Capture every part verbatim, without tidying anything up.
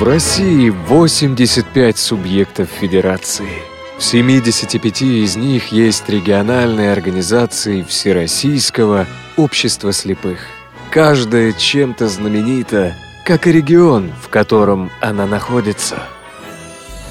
В России восемьдесят пять субъектов федерации. В семидесяти пяти из них есть региональные организации Всероссийского общества слепых. Каждая чем-то знаменита, как и регион, в котором она находится.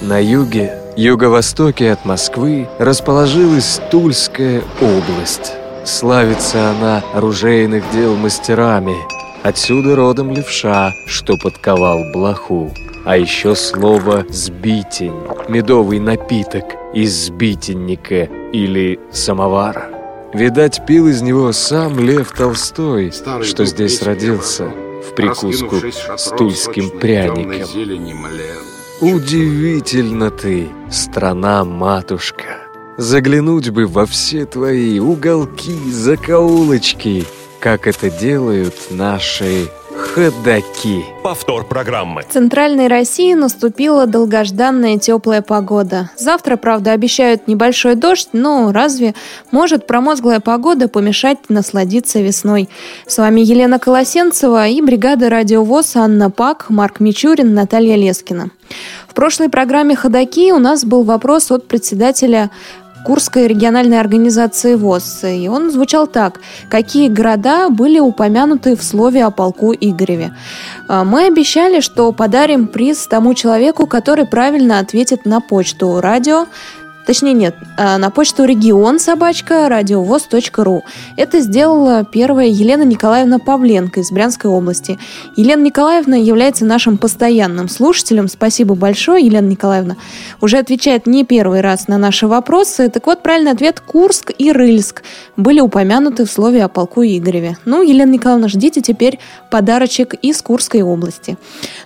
На юге, юго-востоке от Москвы, расположилась Тульская область. Славится она оружейных дел мастерами. Отсюда родом левша, что подковал блоху. А еще слово «сбитень» – медовый напиток из сбитенника или самовара. Видать, пил из него сам Лев Толстой, старый что здесь родился, в прикуску с тульским пряником. Удивительно ты, страна-матушка! Заглянуть бы во все твои уголки, закоулочки, как это делают наши ходоки. Повтор программы. В Центральной России наступила долгожданная теплая погода. Завтра, правда, обещают небольшой дождь, но разве может промозглая погода помешать насладиться весной? С вами Елена Колосенцева и бригада «Радио ВОС» Анна Пак, Марк Мичурин, Наталья Лескина. В прошлой программе «Ходоки» у нас был вопрос от председателя Курской региональной организации ВОС. И он звучал так: какие города были упомянуты в слове о полку Игореве? Мы обещали, что подарим приз тому человеку, который правильно ответит на почту радио. Точнее, нет, на почту регион собачка радиовоз.ру. Это сделала первая Елена Николаевна Павленко из Брянской области. Елена Николаевна является нашим постоянным слушателем. Спасибо большое, Елена Николаевна. Уже отвечает не первый раз на наши вопросы. Так вот, правильный ответ: Курск и Рыльск были упомянуты в слове о полку Игореве. Ну, Елена Николаевна, ждите теперь подарочек из Курской области.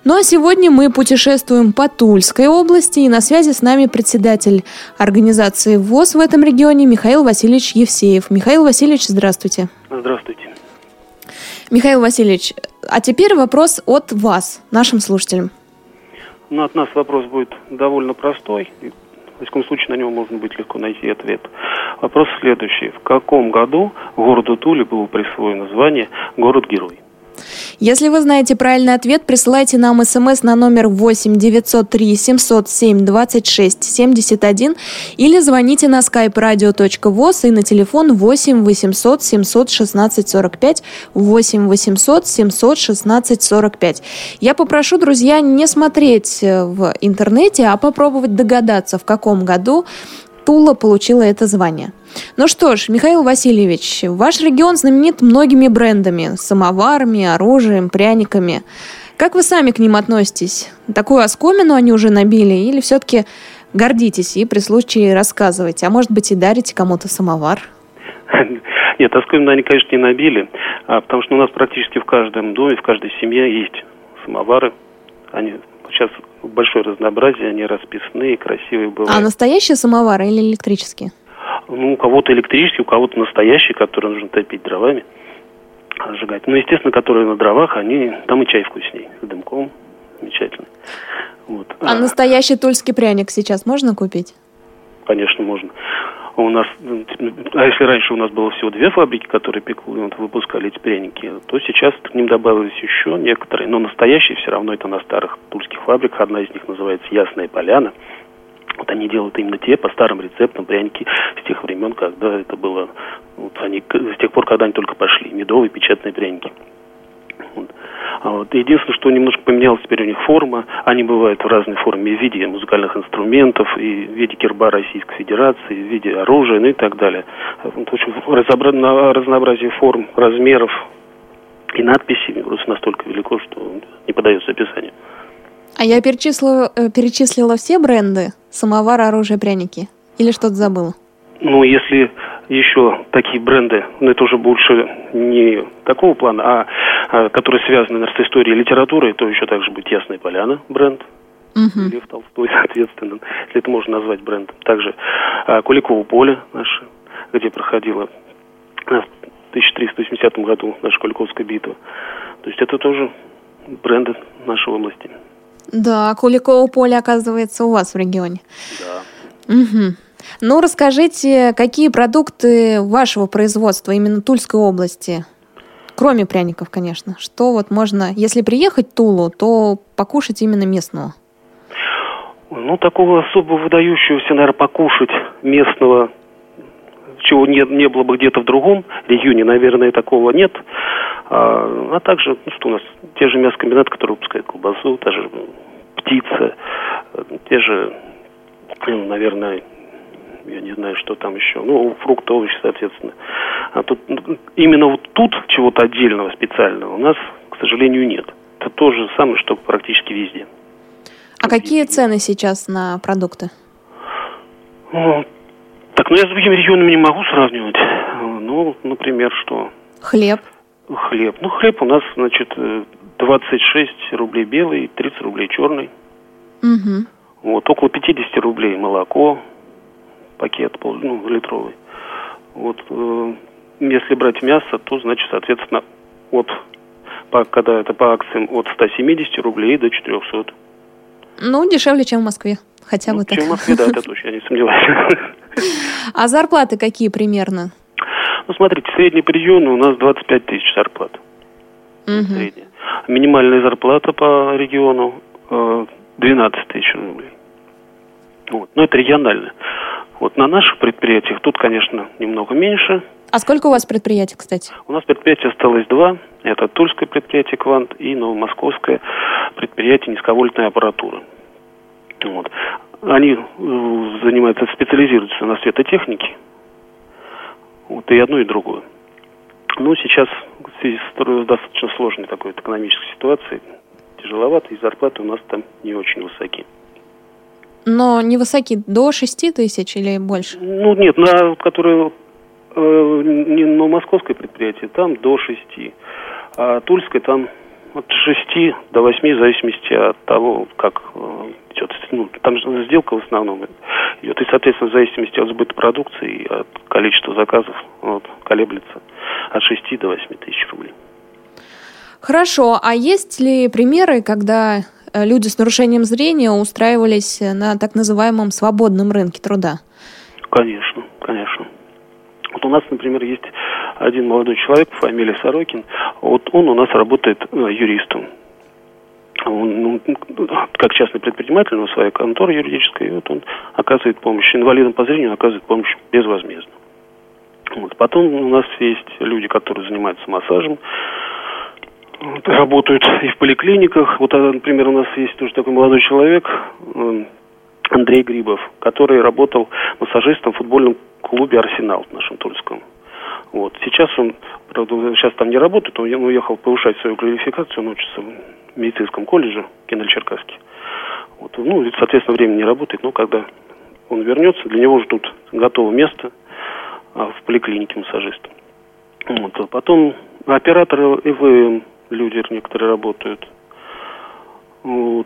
Ну, а сегодня мы путешествуем по Тульской области, и на связи с нами председатель организации Организации ВОС в этом регионе Михаил Васильевич Евсеев. Михаил Васильевич, здравствуйте. Здравствуйте. Михаил Васильевич, а теперь вопрос от вас, нашим слушателям. Ну, от нас вопрос будет довольно простой. В любом случае, на него можно будет легко найти ответ. Вопрос следующий. В каком году городу Туле было присвоено звание «Город-герой»? Если вы знаете правильный ответ, присылайте нам смс на номер восемь девятьсот три семьсот семь двадцать шесть семьдесят один или звоните на skype radio.voz и на телефон восемь восемьсот семьсот шестнадцать сорок пять восемь восемьсот семьсот шестнадцать сорок пять. Я попрошу, друзья, не смотреть в интернете, а попробовать догадаться, в каком году Тула получила это звание. Ну что ж, Михаил Васильевич, ваш регион знаменит многими брендами: самоварами, оружием, пряниками. Как вы сами к ним относитесь? Такую оскомину они уже набили? Или все-таки гордитесь и при случае рассказываете? А может быть, и дарите кому-то самовар? Нет, оскомину они, конечно, не набили, потому что у нас практически в каждом доме, в каждой семье есть самовары. Они сейчас большое разнообразие, они расписные, красивые бывают. А настоящие самовары или электрические? Ну, у кого-то электрические, у кого-то настоящие, которые нужно топить дровами, сжигать. Ну, естественно, которые на дровах, они там и чай вкуснее, с дымком, замечательно. Вот. А, а настоящий тульский пряник сейчас можно купить? Конечно, можно. У нас, а если раньше у нас было всего две фабрики, которые пекли, вот, выпускали эти пряники, то сейчас к ним добавились еще некоторые, но настоящие все равно это на старых тульских фабриках. Одна из них называется «Ясная Поляна». Вот они делают именно те по старым рецептам пряники с тех времен, когда это было, вот они, с тех пор, когда они только пошли, медовые печатные пряники. Вот. А вот. Единственное, что немножко поменялась теперь у них форма. Они бывают в разной форме: в виде музыкальных инструментов, и в виде герба Российской Федерации, в виде оружия, ну и так далее. Вот, в общем, разнообразие форм, размеров и надписей просто настолько велико, что не поддается описанию. А я перечислила, перечислила все бренды: самовар, оружие, пряники. Или что-то забыла? Ну, если еще такие бренды, но это уже больше не такого плана, а, а которые связаны, наверное, с историей и литературой, то еще также будет «Ясная Поляна» бренд. Uh-huh. Лев Толстой, соответственно, если это можно назвать брендом. Также а, Куликово поле наше, где проходила в тысяча триста восьмидесятом году наша Куликовская битва. То есть это тоже бренды нашей области. Да, Куликово поле, оказывается, у вас в регионе. Да. Угу. Ну, расскажите, какие продукты вашего производства, именно Тульской области, Кроме пряников, конечно. Что вот можно, если приехать в Тулу, то покушать именно местного? Ну, такого особо выдающегося, наверное, покушать местного, чего не, не было бы где-то в другом регионе, наверное, такого нет. А, а также, ну, что у нас, те же мясокомбинаты, которые выпускают колбасу, та же птица, те же, ну, наверное, я не знаю, что там еще. Ну, фрукты, овощи, соответственно. А тут, именно вот тут чего-то отдельного, специального у нас, к сожалению, нет. Это то же самое, что практически везде. А какие цены сейчас на продукты? Ну, так, ну я с другими регионами не могу сравнивать. Ну, например, что? Хлеб. Хлеб. Ну, хлеб у нас, значит, двадцать шесть рублей белый, тридцать рублей черный. Угу. Вот, около пятьдесят рублей молоко. Пакет, ну, литровый. Вот, э, если брать мясо, то, значит, соответственно, от, по, когда это по акциям, от ста семидесяти рублей до четырехсот. Ну, дешевле, чем в Москве. Хотя ну, бы чем так. Чем в Москве, да, это точно, я не сомневаюсь. А зарплаты какие примерно? Ну, смотрите, средний по региону у нас двадцать пять тысяч зарплат. Угу. Средняя. Минимальная зарплата по региону э, двенадцать тысяч рублей. Вот. Но это регионально. Вот на наших предприятиях тут, конечно, немного меньше. А сколько у вас предприятий, кстати? У нас предприятий осталось два. Это тульское предприятие «Квант» и новомосковское предприятие «Низковольтная аппаратура». Вот. Они занимаются, специализируются на светотехнике. Вот и одно, и другое. Ну, сейчас в связи с достаточно сложной такой экономической ситуацией тяжеловато, и зарплаты у нас там не очень высоки. Но невысоки до шести тысяч или больше? Ну, нет, на которое э, не на московское предприятие, там до шести. А тульское там от шести до восьми, в зависимости от того, как э, идет. Ну, там же сделка в основном идет. И, соответственно, в зависимости от сбыта продукции и от количества заказов вот, колеблется от шести до восьми тысяч рублей. Хорошо. А есть ли примеры, когда люди с нарушением зрения устраивались на так называемом свободном рынке труда? Конечно, конечно. Вот у нас, например, есть один молодой человек, фамилия Сорокин. Вот он у нас работает юристом. Он, ну, как частный предприниматель, у него своя контора юридическая, и вот он оказывает помощь инвалидам по зрению, оказывает помощь безвозмездно. Вот. Потом у нас есть люди, которые занимаются массажем, работают и в поликлиниках. Вот, например, у нас есть тоже такой молодой человек, Андрей Грибов, который работал массажистом в футбольном клубе «Арсенал» в нашем Тульском. Вот. Сейчас он, правда, сейчас там не работает, он уехал повышать свою квалификацию, он учится в медицинском колледже Кинель-Черкасске. Вот. Ну, соответственно, время не работает, но когда он вернется, для него ждут готовое место в поликлинике массажиста. Вот. А потом операторы ИВМ, люди некоторые работают. Вот,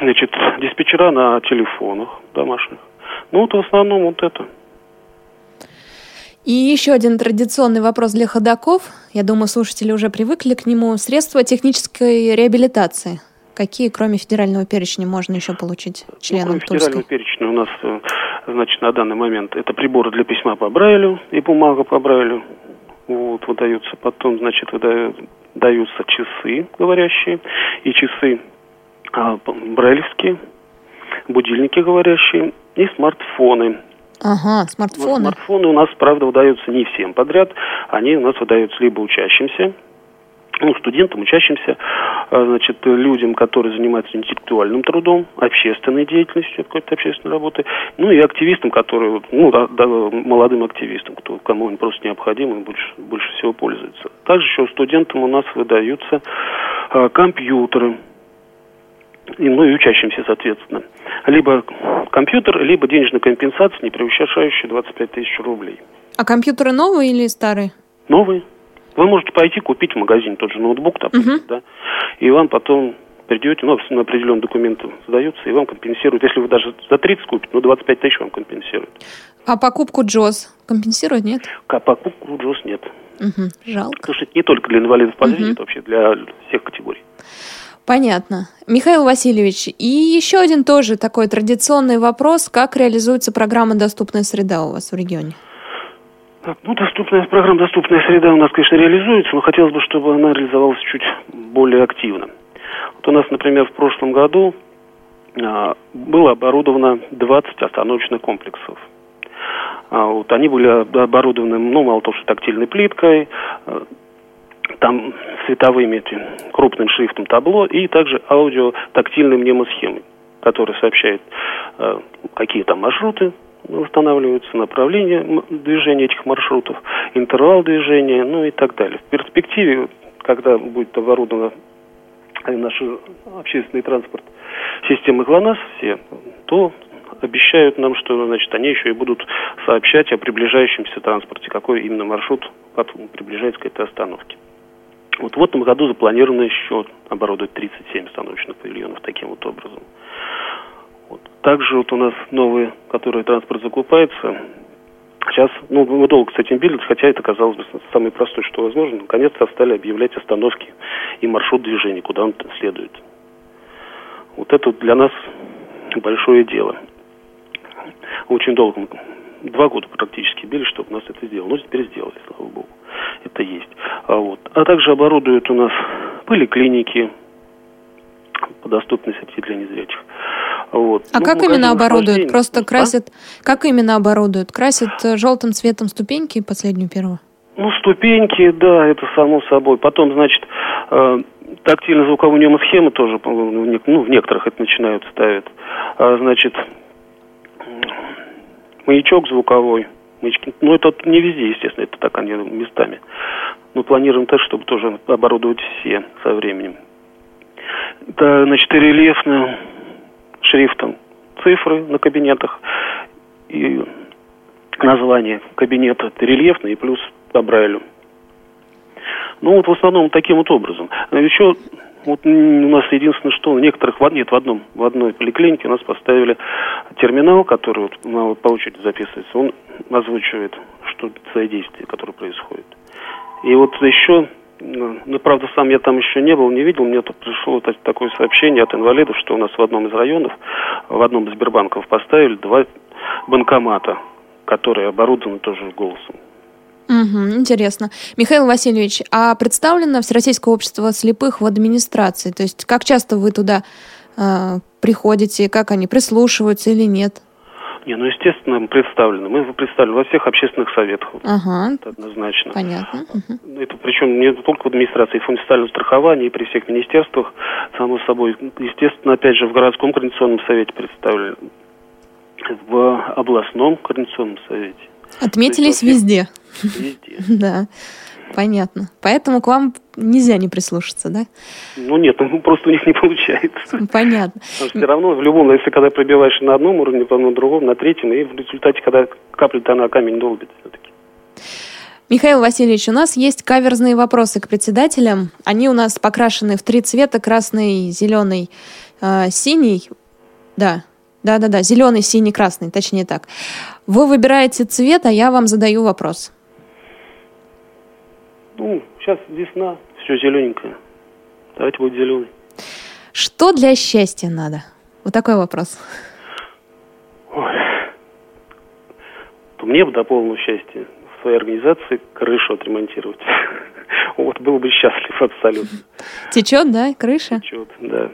значит, диспетчера на телефонах домашних. Ну, вот в основном вот это. И еще один традиционный вопрос для ходоков. Я думаю, слушатели уже привыкли к нему. Средства технической реабилитации. Какие, кроме федерального перечня, можно еще получить членам ну, Тульской? Федерального перечня у нас, значит, на данный момент это приборы для письма по Брайлю и бумага по Брайлю. Вот, выдаются потом, значит, выдают... даются часы говорящие и часы а, брайлевские, будильники говорящие и смартфоны. Ага, смартфоны. Смартфоны у нас, правда, выдаются не всем подряд. Они у нас выдаются либо учащимся, ну, студентам, учащимся, а, значит, людям, которые занимаются интеллектуальным трудом, общественной деятельностью, какой-то общественной работой, ну и активистам, которые, ну, да, да, молодым активистам, кто, кому он просто необходим и больше, больше всего пользуется. Также еще студентам у нас выдаются а, компьютеры, и, ну и учащимся, соответственно. Либо компьютер, либо денежная компенсация, не превышающая двадцать пять тысяч рублей. А компьютеры новые или старые? Новые. Вы можете пойти купить в магазин тот же ноутбук, допустим, uh-huh. да, и вам потом придете, ну, на определенные документы сдаются, и вам компенсируют. Если вы даже за тридцать купите, ну, двадцать пять тысяч вам компенсируют. А покупку джоз компенсируют, нет? А покупку джоз нет. Uh-huh. Жалко. Потому что это не только для инвалидов по зрению, uh-huh. это вообще для всех категорий. Понятно. Михаил Васильевич, и еще один тоже такой традиционный вопрос. Как реализуется программа «Доступная среда» у вас в регионе? Так, ну, доступная, программа «Доступная среда» у нас, конечно, реализуется, но хотелось бы, чтобы она реализовалась чуть более активно. Вот у нас, например, в прошлом году а, было оборудовано двадцать остановочных комплексов. А, вот, они были оборудованы, ну, мало того, что тактильной плиткой, а, там световыми крупным шрифтом табло и также аудио-тактильной мнемосхемой, которая сообщает, а, какие там маршруты восстанавливаются, направление движения этих маршрутов, интервал движения, ну и так далее. В перспективе, когда будет оборудована наш общественный транспорт системы ГЛОНАСС, все, то обещают нам, что, значит, они еще и будут сообщать о приближающемся транспорте, какой именно маршрут приближается к этой остановке. Вот в этом году запланировано еще оборудовать тридцать семь остановочных павильонов таким вот образом. Вот. Также вот у нас новые, которые транспорт закупается. Сейчас, ну, мы долго с этим бились, хотя это, казалось бы, самое простое, что возможно. Наконец-то стали объявлять остановки и маршрут движения, куда он следует. Вот это для нас большое дело. Очень долго, два года практически бились, чтобы нас это сделали. Но теперь сделали, слава богу. Это есть. А, вот. а также оборудуют у нас поликлиники по доступности для незрячих. Вот. А ну, как именно оборудуют? Просто красят... А? Как именно оборудуют? Красят желтым цветом ступеньки последнюю первую? Ну, ступеньки, да, это само собой. Потом, значит, э, тактильно-звуковую мнемосхему тоже, ну, в некоторых это начинают ставить. А, значит, маячок звуковой. Маячки, ну, это не везде, естественно, это так они местами. Но планируем так, чтобы тоже оборудовать все со временем. Да, значит, и рельефную... шрифтом цифры на кабинетах и название кабинета рельефное и плюс по Брайлю. Ну вот в основном таким вот образом. Еще вот у нас единственное, что у некоторых нет, в одном в одной поликлинике у нас поставили терминал, который вот на, по очереди записывается, он озвучивает, что свои действия, которые происходят. И вот еще. Ну, правда, сам я там еще не был, не видел. Мне тут пришло такое сообщение от инвалидов, что у нас в одном из районов, в одном из Сбербанков поставили два банкомата, которые оборудованы тоже голосом. Угу, интересно. Михаил Васильевич, а представлено Всероссийское общество слепых в администрации? То есть как часто вы туда э, приходите, как они прислушиваются или нет? Не, ну, естественно, мы представлены. Мы представлены во всех общественных советах. Ага. Это однозначно. Понятно. Угу. Это причем не только в администрации, в фонде социального страхования, и при всех министерствах, само собой. Естественно, опять же, в городском координационном совете представлены, в областном координационном совете. Отметились есть, везде. Везде. Да. Понятно. Поэтому к вам нельзя не прислушаться, да? Ну нет, ну, просто у них не получается. Понятно. Потому что все равно в любом, если когда пробиваешь на одном уровне, потом на другом, на третьем, и в результате, когда каплет, она камень долбит все-таки. Михаил Васильевич, у нас есть каверзные вопросы к председателям. Они у нас покрашены в три цвета: красный, зеленый, э, синий. Да. Да-да-да, зеленый, синий, красный, точнее так. Вы выбираете цвет, а я вам задаю вопрос. Ну, сейчас весна, все зелененькое. Давайте будет зеленый. Что для счастья надо? Вот такой вопрос. Ой. Мне бы до полного счастья в своей организации крышу отремонтировать. Вот, был бы счастлив абсолютно. Течет, да, крыша? Течет, да.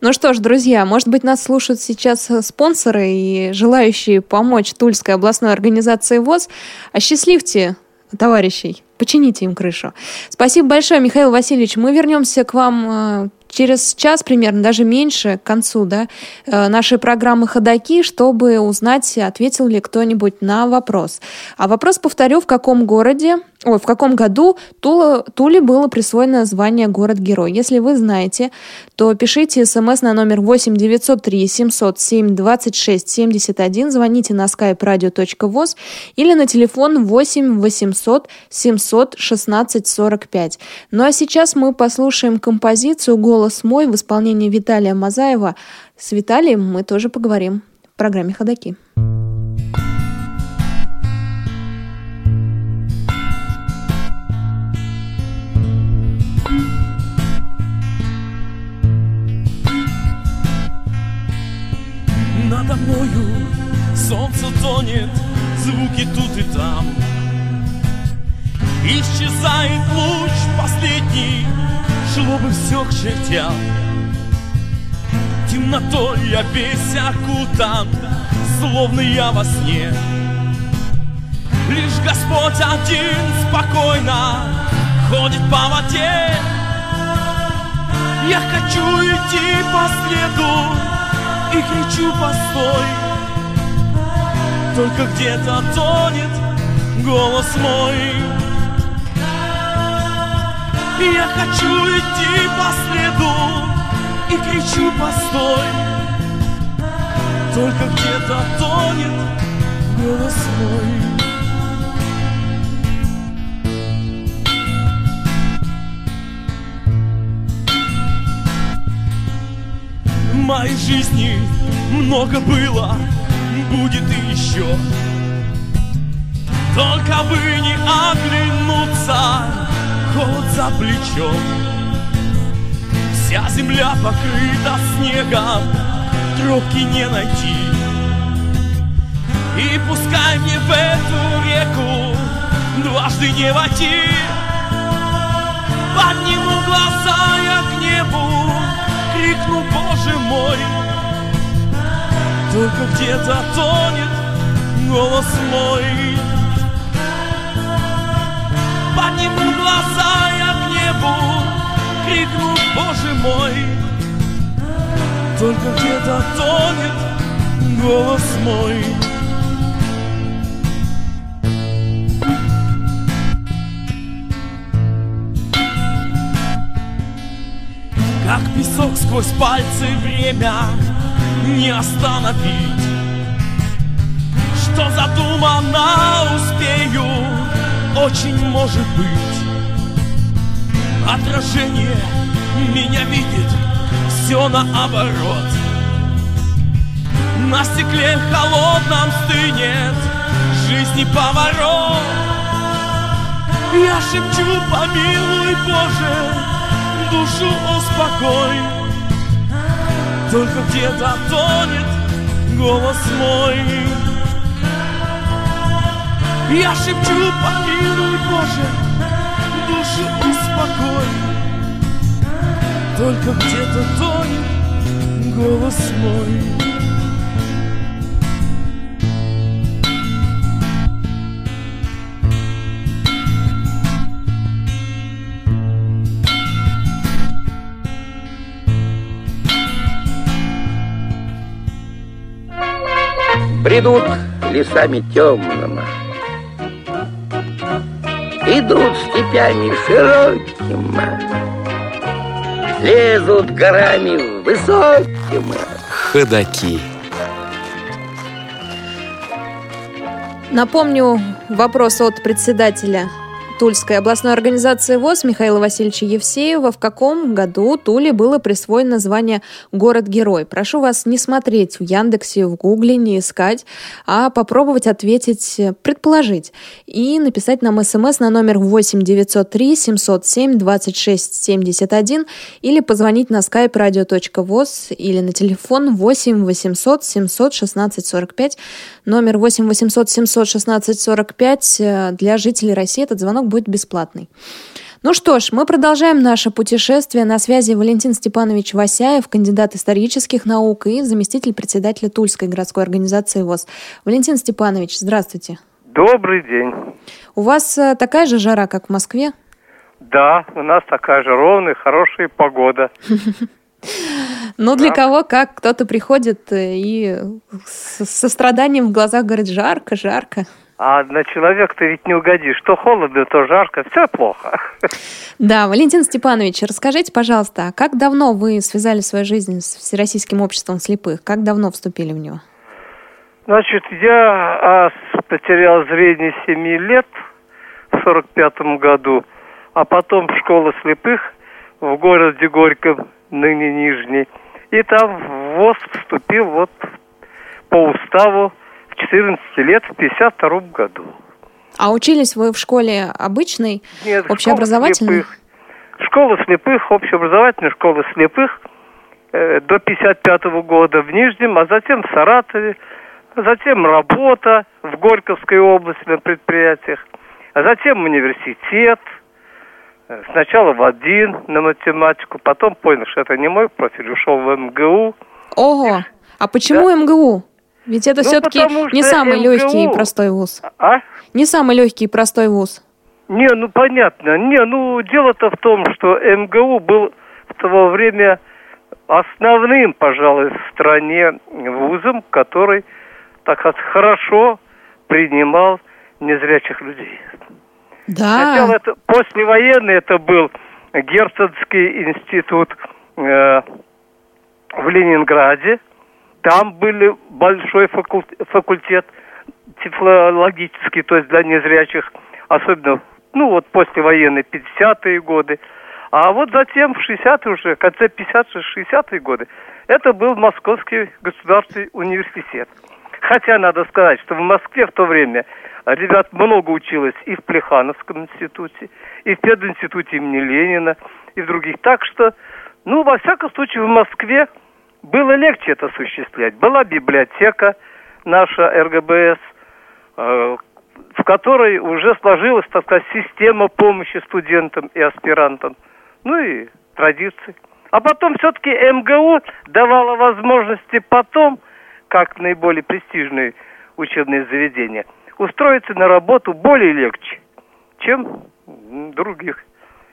Ну что ж, друзья, может быть, нас слушают сейчас спонсоры и желающие помочь Тульской областной организации ВОС. Осчастливьте товарищей, почините им крышу. Спасибо большое, Михаил Васильевич. Мы вернемся к вам через час примерно, даже меньше, к концу, да, нашей программы «Ходоки», чтобы узнать, ответил ли кто-нибудь на вопрос. А вопрос, повторю, в каком городе, ой, в каком году Тула, Туле было присвоено звание «Город-герой». Если вы знаете, то пишите смс на номер восемь девятьсот три семьсот семь двадцать шесть семьдесят один, звоните на skype radio точка voz или на телефон восемь восемьсот семьсот шестнадцать сорок пять. Ну а сейчас мы послушаем композицию «Голос «Голос мой» в исполнении Виталия Мазаева. С Виталием мы тоже поговорим в программе «Ходоки». Надо мною солнце тонет, звуки тут и там. Исчезает луч последний, шло бы все к чертям. Темнотой я весь окутан, словно я во сне. Лишь Господь один спокойно ходит по воде. Я хочу идти по следу и кричу: постой! Только где-то тонет голос мой. Я хочу идти по следу и кричу: постой! Только где-то тонет голос мой. В моей жизни много было, будет и еще. Только бы не оглянуться, холод за плечом. Вся земля покрыта снегом, тропки не найти. И пускай мне в эту реку дважды не войти. Подниму глаза я к небу, крикну: Боже мой! Только где-то тонет голос мой. Подниму глаза я к небу, крикну: Боже мой! Только где-то тонет голос мой. Как песок сквозь пальцы время не остановить. Что задумано успею, очень может быть. Отражение меня видит, все наоборот. На стекле холодном стынет жизни поворот. Я шепчу: помилуй, Боже, душу успокой, только где-то тонет голос мой. Я шепчу: помилуй, Боже, душу успокой, только где-то тонет голос мой. Идут лесами темного, идут степями широкими, лезут горами высокими. Ходоки. Напомню вопрос от председателя Тульской областной организации ВОС Михаила Васильевича Евсеева. В каком году Туле было присвоено звание «Город-герой»? Прошу вас не смотреть в Яндексе, в Гугле, не искать, а попробовать ответить, предположить. И написать нам СМС на номер восемь девятьсот три семьсот семь двадцать шесть семьдесят один или позвонить на skype radio.voz или на телефон восемь восемьсот семьсот шестнадцать сорок пять. Номер восемь восемьсот семьсот шестнадцать сорок пять для жителей России этот звонок будет бесплатный. Ну что ж, мы продолжаем наше путешествие. На связи Валентин Степанович Васяев, кандидат исторических наук и заместитель председателя Тульской городской организации ВОС. Валентин Степанович, здравствуйте. Добрый день. У вас такая же жара, как в Москве? Да, у нас такая же ровная, хорошая погода. Ну, для кого как, кто-то приходит и со страданием в глазах говорит: жарко, жарко. А на человека-то ведь не угодишь. То холодно, то жарко. Все плохо. Да, Валентин Степанович, расскажите, пожалуйста, как давно вы связали свою жизнь с Всероссийским обществом слепых? Как давно вступили в него? Значит, я потерял зрение семь лет в сорок пятом году, а потом школа слепых в городе Горьком, ныне Нижний. И там в ВОС вступил вот по уставу четырнадцать лет в пятьдесят втором году. А учились вы в школе обычной, нет, общеобразовательной? Школа слепых, общеобразовательная школа слепых э, до пятьдесят пятого года в Нижнем, а затем в Саратове, затем работа в Горьковской области на предприятиях, а затем университет. Сначала в один на математику, потом понял, что это не мой профиль, ушел в эм гэ у. Ого! А почему да. эм гэ у? Ведь это ну, все-таки не самый эм гэ у... легкий и простой вуз. А? Не самый легкий и простой вуз. Не, ну понятно. Не, ну дело-то в том, что эм гэ у был в то время основным, пожалуй, в стране вузом, который так хорошо принимал незрячих людей. Да. Сначала это, послевоенный это был Герцогский институт э, в Ленинграде. Там был большой факультет, факультет тифлологический, то есть для незрячих, особенно, ну вот послевоенные пятидесятые годы. А вот затем в шестидесятые уже, в конце пятидесятых шестидесятых годы, это был Московский государственный университет. Хотя надо сказать, что в Москве в то время ребят много училось и в Плехановском институте, и в пединституте имени Ленина, и в других. Так что, ну, во всяком случае, в Москве было легче это осуществлять. Была библиотека наша, эр гэ бэ эс, э, в которой уже сложилась, так сказать, система помощи студентам и аспирантам, ну и традиции. А потом все-таки эм гэ у давала возможности потом, как наиболее престижные учебные заведения, устроиться на работу более легче, чем других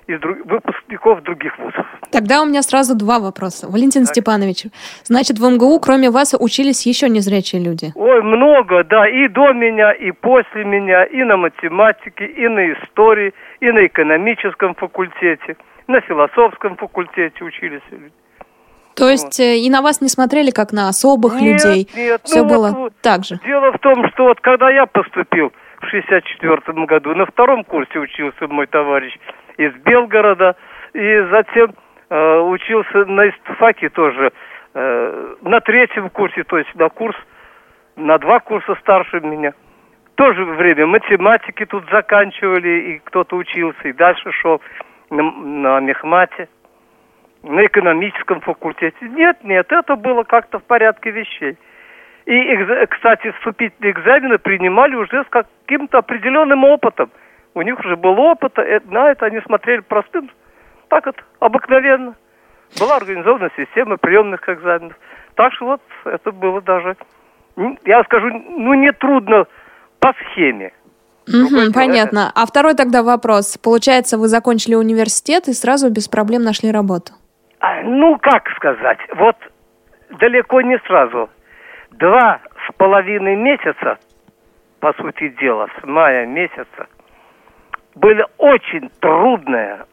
из друг, выпускников других вузов. Тогда у меня сразу два вопроса. Валентин так. Степанович, значит, в эм гэ у кроме вас учились еще незрячие люди? Ой, много, да, и до меня, и после меня, и на математике, и на истории, и на экономическом факультете, на философском факультете учились люди. То есть и на вас не смотрели, как на особых нет, людей? Нет, все ну, было вот, так же? Дело в том, что вот когда я поступил в шестьдесят четвёртом году, на втором курсе учился мой товарищ из Белгорода, и затем э, учился на истфаке тоже, э, на третьем курсе, то есть на курс, на два курса старше меня. В то же время математики тут заканчивали, и кто-то учился, и дальше шел на, на мехмате. На экономическом факультете. Нет, нет, это было как-то в порядке вещей. И, кстати, вступительные экзамены принимали уже с каким-то определенным опытом. У них уже был опыт, на это они смотрели простым, так вот, обыкновенно. Была организована система приемных экзаменов. Так что вот это было даже, я скажу, ну не трудно по схеме. Угу, понятно. А второй тогда вопрос. Получается, вы закончили университет и сразу без проблем нашли работу? Ну, как сказать, вот далеко не сразу. Два с половиной месяца, по сути дела, с мая месяца, были очень трудные,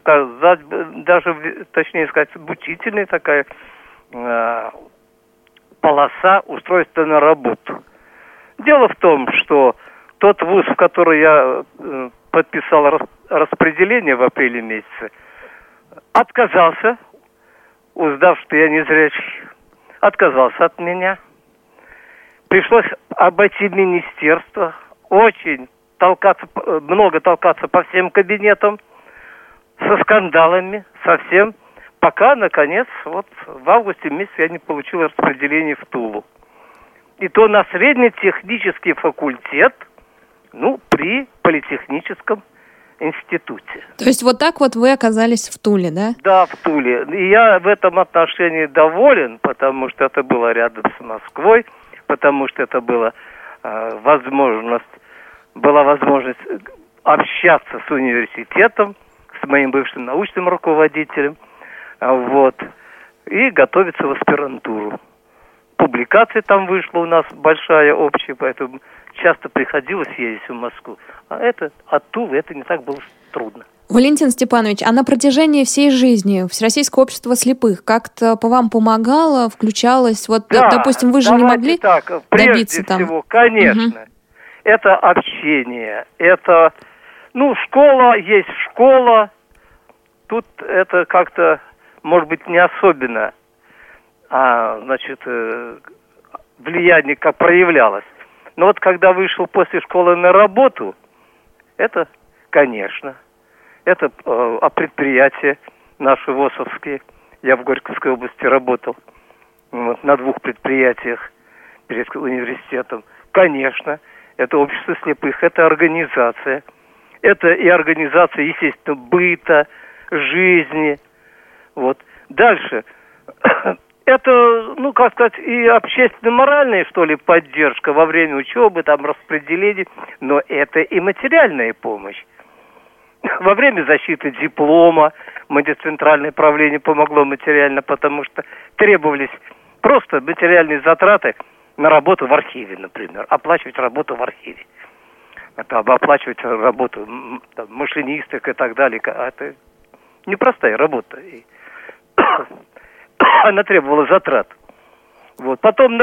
сказать, даже, точнее сказать, мучительная такая э, полоса устройства на работу. Дело в том, что тот вуз, в который я э, подписал распределение в апреле месяце, отказался, узнав, что я незрячий, отказался от меня. Пришлось обойти министерство, очень толкаться, много толкаться по всем кабинетам, со скандалами, со всем, пока, наконец, вот в августе месяце я не получил распределение в Тулу. И то на среднетехнический факультет, ну, при политехническом институте. То есть вот так вот вы оказались в Туле, да? Да, в Туле. И я в этом отношении доволен, потому что это было рядом с Москвой, потому что это была э, возможность, была возможность общаться с университетом, с моим бывшим научным руководителем, вот, и готовиться в аспирантуру. Публикация там вышла у нас большая, общая, поэтому часто приходилось ездить в Москву. А это от Тулы, это не так было трудно. Валентин Степанович, а на протяжении всей жизни Всероссийское общество слепых как-то по вам помогало, включалось? Вот, да, допустим, вы же не могли так, добиться там? Всего, конечно. Угу. Это общение, это... Ну, школа, есть школа. Тут это как-то, может быть, не особенно... а, значит, влияние как проявлялось. Но вот когда вышел после школы на работу, это, конечно, это а, предприятия наши ВОСовские. Я в Горьковской области работал вот, на двух предприятиях. перед университетом. Конечно, это общество слепых, это организация. Это и организация, естественно, быта, жизни. Вот. Дальше. Это, ну, как сказать, и общественно-моральная, что ли, поддержка во время учебы, там, распределение. Но это и материальная помощь. Во время защиты диплома мне центральное правление помогло материально, потому что требовались просто материальные затраты на работу в архиве, например. Оплачивать работу в архиве. Это оплачивать работу там, машинисток и так далее. Это непростая работа. Она требовала затрат. Вот. Потом,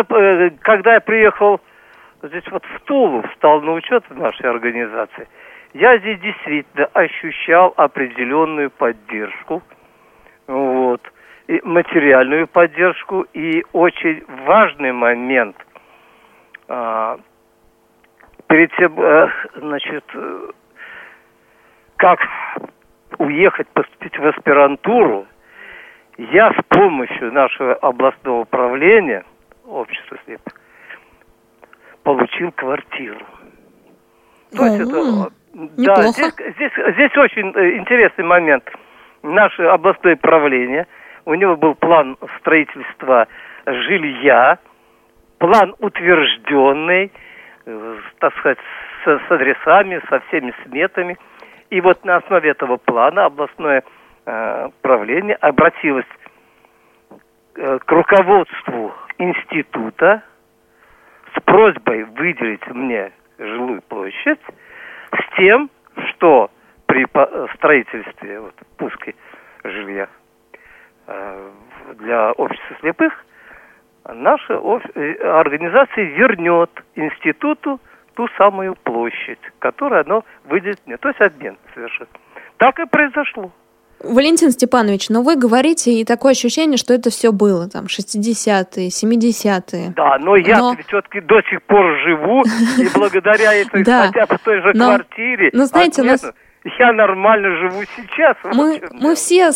когда я приехал здесь вот в Тулу, встал на учет в нашей организации, я здесь действительно ощущал определенную поддержку, вот, и материальную поддержку, и очень важный момент. А, перед тем, а, значит, как уехать, поступить в аспирантуру, я с помощью нашего областного управления общества слепых получил квартиру. То есть это... Да, здесь, здесь, здесь очень интересный момент. Наше областное правление, у него был план строительства жилья, план утвержденный, так сказать, с, с адресами, со всеми сметами. И вот на основе этого плана областное э, правление обратилось э, к руководству института с просьбой выделить мне жилую площадь, с тем, что при строительстве вот, пуска жилья э, для общества слепых наша об... организация вернет институту ту самую площадь, которую оно выделит мне. То есть обмен совершенно. Так и произошло. Валентин Степанович, но вы говорите, и такое ощущение, что это все было, там, шестидесятые, семидесятые. Да, но я но... все-таки до сих пор живу, и благодаря этой хотя бы той же квартире, я нормально живу сейчас. Мы все,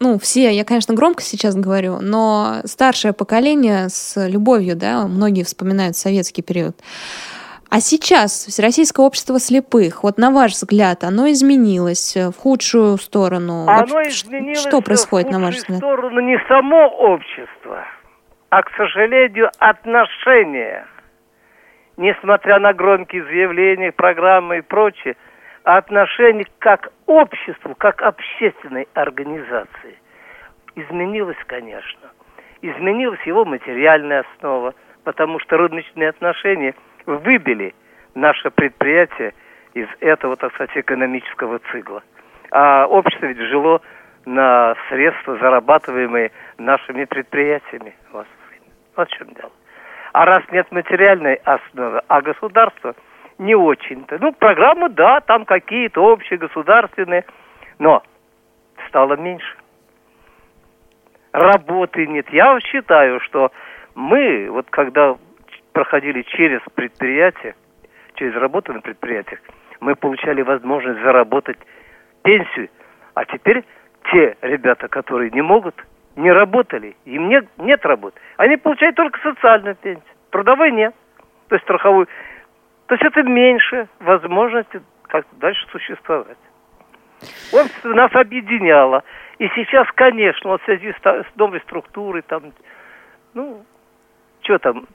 ну, все, я, конечно, громко сейчас говорю, но старшее поколение с любовью, да, многие вспоминают советский период. А сейчас Всероссийское общество слепых, вот на ваш взгляд, оно изменилось в худшую сторону? Оно вот изменилось что происходит, в худшую на ваш взгляд? Сторону не само общество, а, к сожалению, отношения. Несмотря на громкие заявления, программы и прочее, отношение как к обществу, как к общественной организации изменилось, конечно. Изменилась его материальная основа, потому что рыночные отношения выбили наше предприятие из этого, так сказать, экономического цикла. А общество ведь жило на средства, зарабатываемые нашими предприятиями. Вот, вот в чем дело. А раз нет материальной основы, а государство не очень-то. Ну, программы, да, там какие-то общие, государственные, но стало меньше. Работы нет. Я считаю, что мы, вот когда... проходили через предприятие, через работу на предприятиях, мы получали возможность заработать пенсию. А теперь те ребята, которые не могут, не работали, им нет, нет работы. Они получают только социальную пенсию, трудовой нет, то есть страховую. То есть это меньше возможности как-то дальше существовать. Общество нас объединяло. И сейчас, конечно, в связи с новой структурой, там, ну, что там...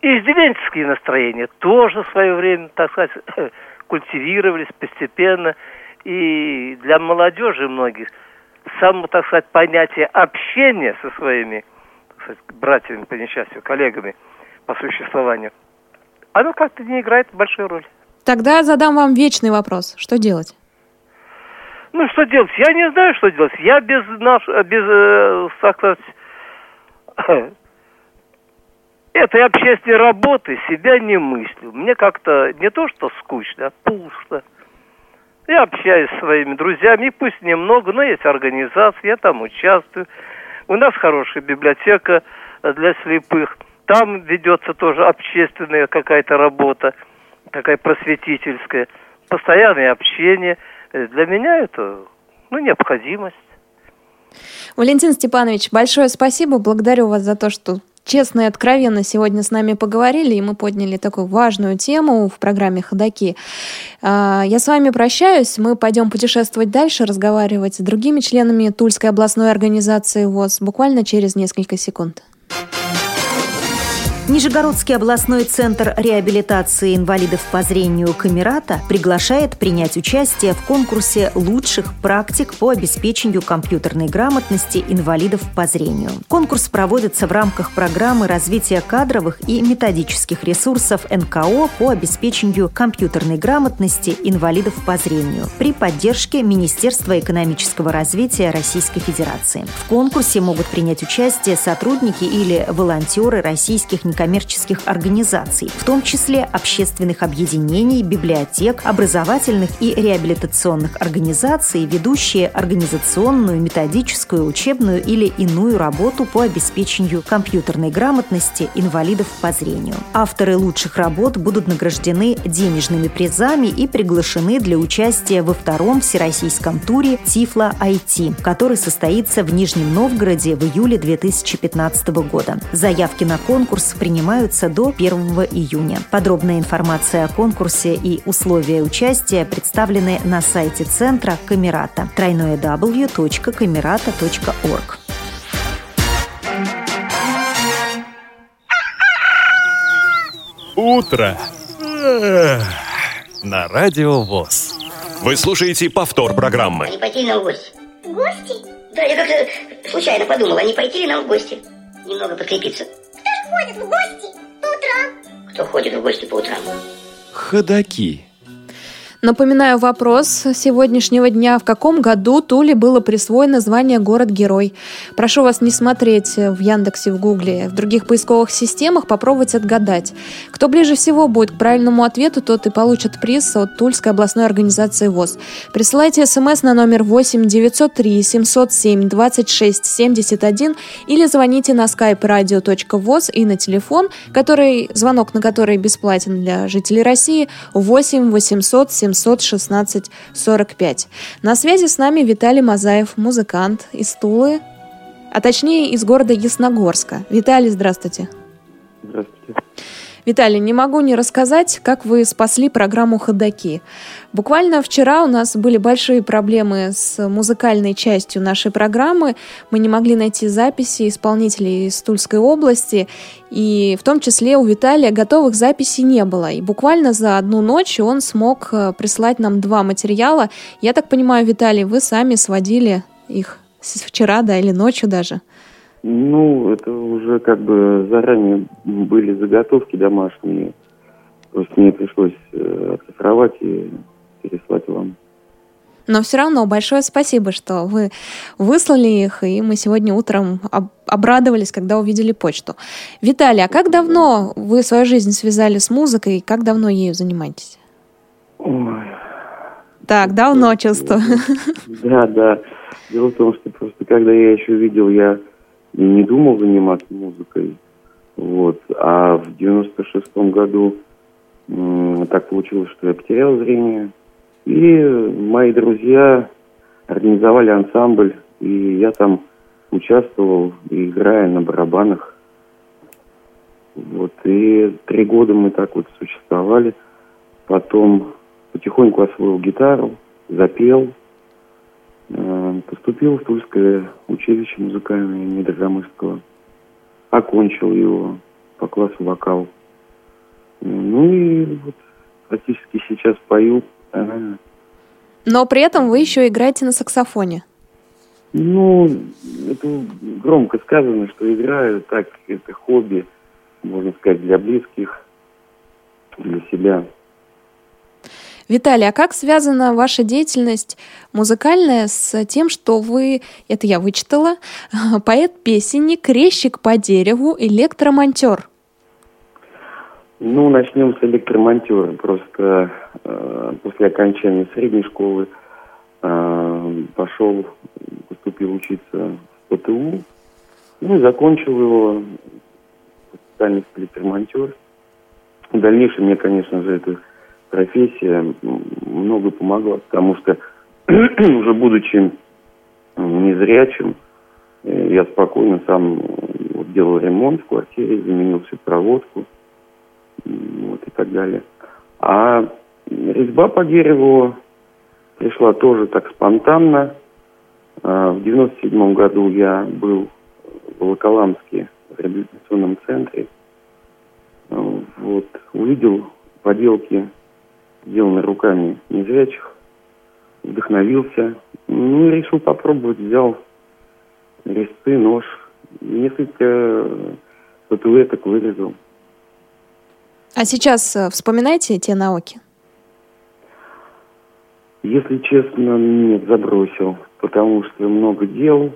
Иждивенческие настроения тоже в свое время, так сказать, культивировались постепенно. И для молодежи многих само, так сказать, понятие общения со своими, так сказать, братьями по несчастью, коллегами по существованию, оно как-то не играет большой роли. Тогда задам вам вечный вопрос. Что делать? Ну, что делать? Я не знаю, что делать. Я без, наш... без так сказать... этой общественной работы себя не мыслю. Мне как-то не то, что скучно, а пусто. Я общаюсь со своими друзьями, и пусть немного, но есть организации, я там участвую. У нас хорошая библиотека для слепых. Там ведется тоже общественная какая-то работа, такая просветительская. Постоянное общение. Для меня это, ну, необходимость. Валентин Степанович, большое спасибо. Благодарю вас за то, что честно и откровенно сегодня с нами поговорили, и мы подняли такую важную тему в программе «Ходоки». Я с вами прощаюсь, мы пойдем путешествовать дальше, разговаривать с другими членами Тульской областной организации ВОС буквально через несколько секунд. Нижегородский областной центр реабилитации инвалидов по зрению «Камерата» приглашает принять участие в конкурсе лучших практик по обеспечению компьютерной грамотности инвалидов по зрению. Конкурс проводится в рамках программы развития кадровых и методических ресурсов эн ка о по обеспечению компьютерной грамотности инвалидов по зрению при поддержке Министерства экономического развития Российской Федерации. В конкурсе могут принять участие сотрудники или волонтеры российских некоммерческих коммерческих организаций, в том числе общественных объединений, библиотек, образовательных и реабилитационных организаций, ведущие организационную, методическую, учебную или иную работу по обеспечению компьютерной грамотности инвалидов по зрению. Авторы лучших работ будут награждены денежными призами и приглашены для участия во втором всероссийском туре «Тифло ай ти», который состоится в Нижнем Новгороде в июле две тысячи пятнадцатого года. Заявки на конкурс принимаются до первого июня. Подробная информация о конкурсе и условия участия представлены на сайте центра «Камерата» дабл ю дабл ю дабл ю точка камерата точка орг. Утро на радио ВОС. Вы слушаете повтор программы. Не пойти ли нам в гости? В гости? Да, я как-то случайно подумала, не пойти ли нам в гости? Немного подкрепиться. Кто ходит в гости по утрам? Кто ходит в гости по утрам? Ходоки. Напоминаю вопрос сегодняшнего дня. В каком году Туле было присвоено звание «Город-герой»? Прошу вас не смотреть в Яндексе, в Гугле, в других поисковых системах, попробовать отгадать. Кто ближе всего будет к правильному ответу, тот и получит приз от Тульской областной организации ВОС. Присылайте смс на номер восемь девятьсот три семьсот семь двадцать шесть семьдесят один или звоните на skype radio.voz и на телефон, который, звонок на который бесплатен для жителей России, восемь восемьсот семьсот шестнадцать сорок пять. На связи с нами Виталий Мазаев, музыкант из Тулы, а точнее из города Ясногорска. Виталий, здравствуйте. Здравствуйте. Виталий, не могу не рассказать, как вы спасли программу «Ходоки». Буквально вчера у нас были большие проблемы с музыкальной частью нашей программы. Мы не могли найти записи исполнителей из Тульской области, и в том числе у Виталия готовых записей не было. И буквально за одну ночь он смог прислать нам два материала. Я так понимаю, Виталий, вы сами сводили их вчера, да, или ночью даже? Ну, это уже как бы заранее были заготовки домашние. Просто мне пришлось оцифровать и переслать вам. Но все равно большое спасибо, что вы выслали их, и мы сегодня утром об- обрадовались, когда увидели почту. Виталий, а как давно вы свою жизнь связали с музыкой, и как давно ею занимаетесь? Ой. Так, давно, да, чувствую. Да, да. Дело в том, что просто когда я еще видел, я и не думал заниматься музыкой. Вот. А в девяносто шестом году м- так получилось, что я потерял зрение. И мои друзья организовали ансамбль, и я там участвовал, играя на барабанах. Вот. И три года мы так вот существовали. Потом потихоньку освоил гитару, запел. Поступил в Тульское училище музыкальное имени Драгомырского. Окончил его по классу вокал. Ну и вот практически сейчас пою. Но при этом вы еще играете на саксофоне. Ну, это громко сказано, что играю. Так, это хобби, можно сказать, для близких, для себя. Виталий, а как связана ваша деятельность музыкальная с тем, что вы, это я вычитала, поэт-песенник, резчик по дереву, электромонтер? Ну, начнем с электромонтера. Просто э, после окончания средней школы э, пошел, поступил учиться в пэ тэ у. Ну, закончил его, специальность электромонтер. В дальнейшем мне, конечно же, это профессия много помогла, потому что уже будучи незрячим, я спокойно сам сделал ремонт в квартире, заменил всю проводку, вот, и так далее. А резьба по дереву пришла тоже так спонтанно. В девяносто седьмом году я был в Волоколамске, в реабилитационном центре. Вот, увидел поделки, сделанные руками незрячих, вдохновился. Ну, решил попробовать, взял резцы, нож, несколько статуэток вырезал. А сейчас вспоминаете те науки? Если честно, нет, забросил, потому что много дел,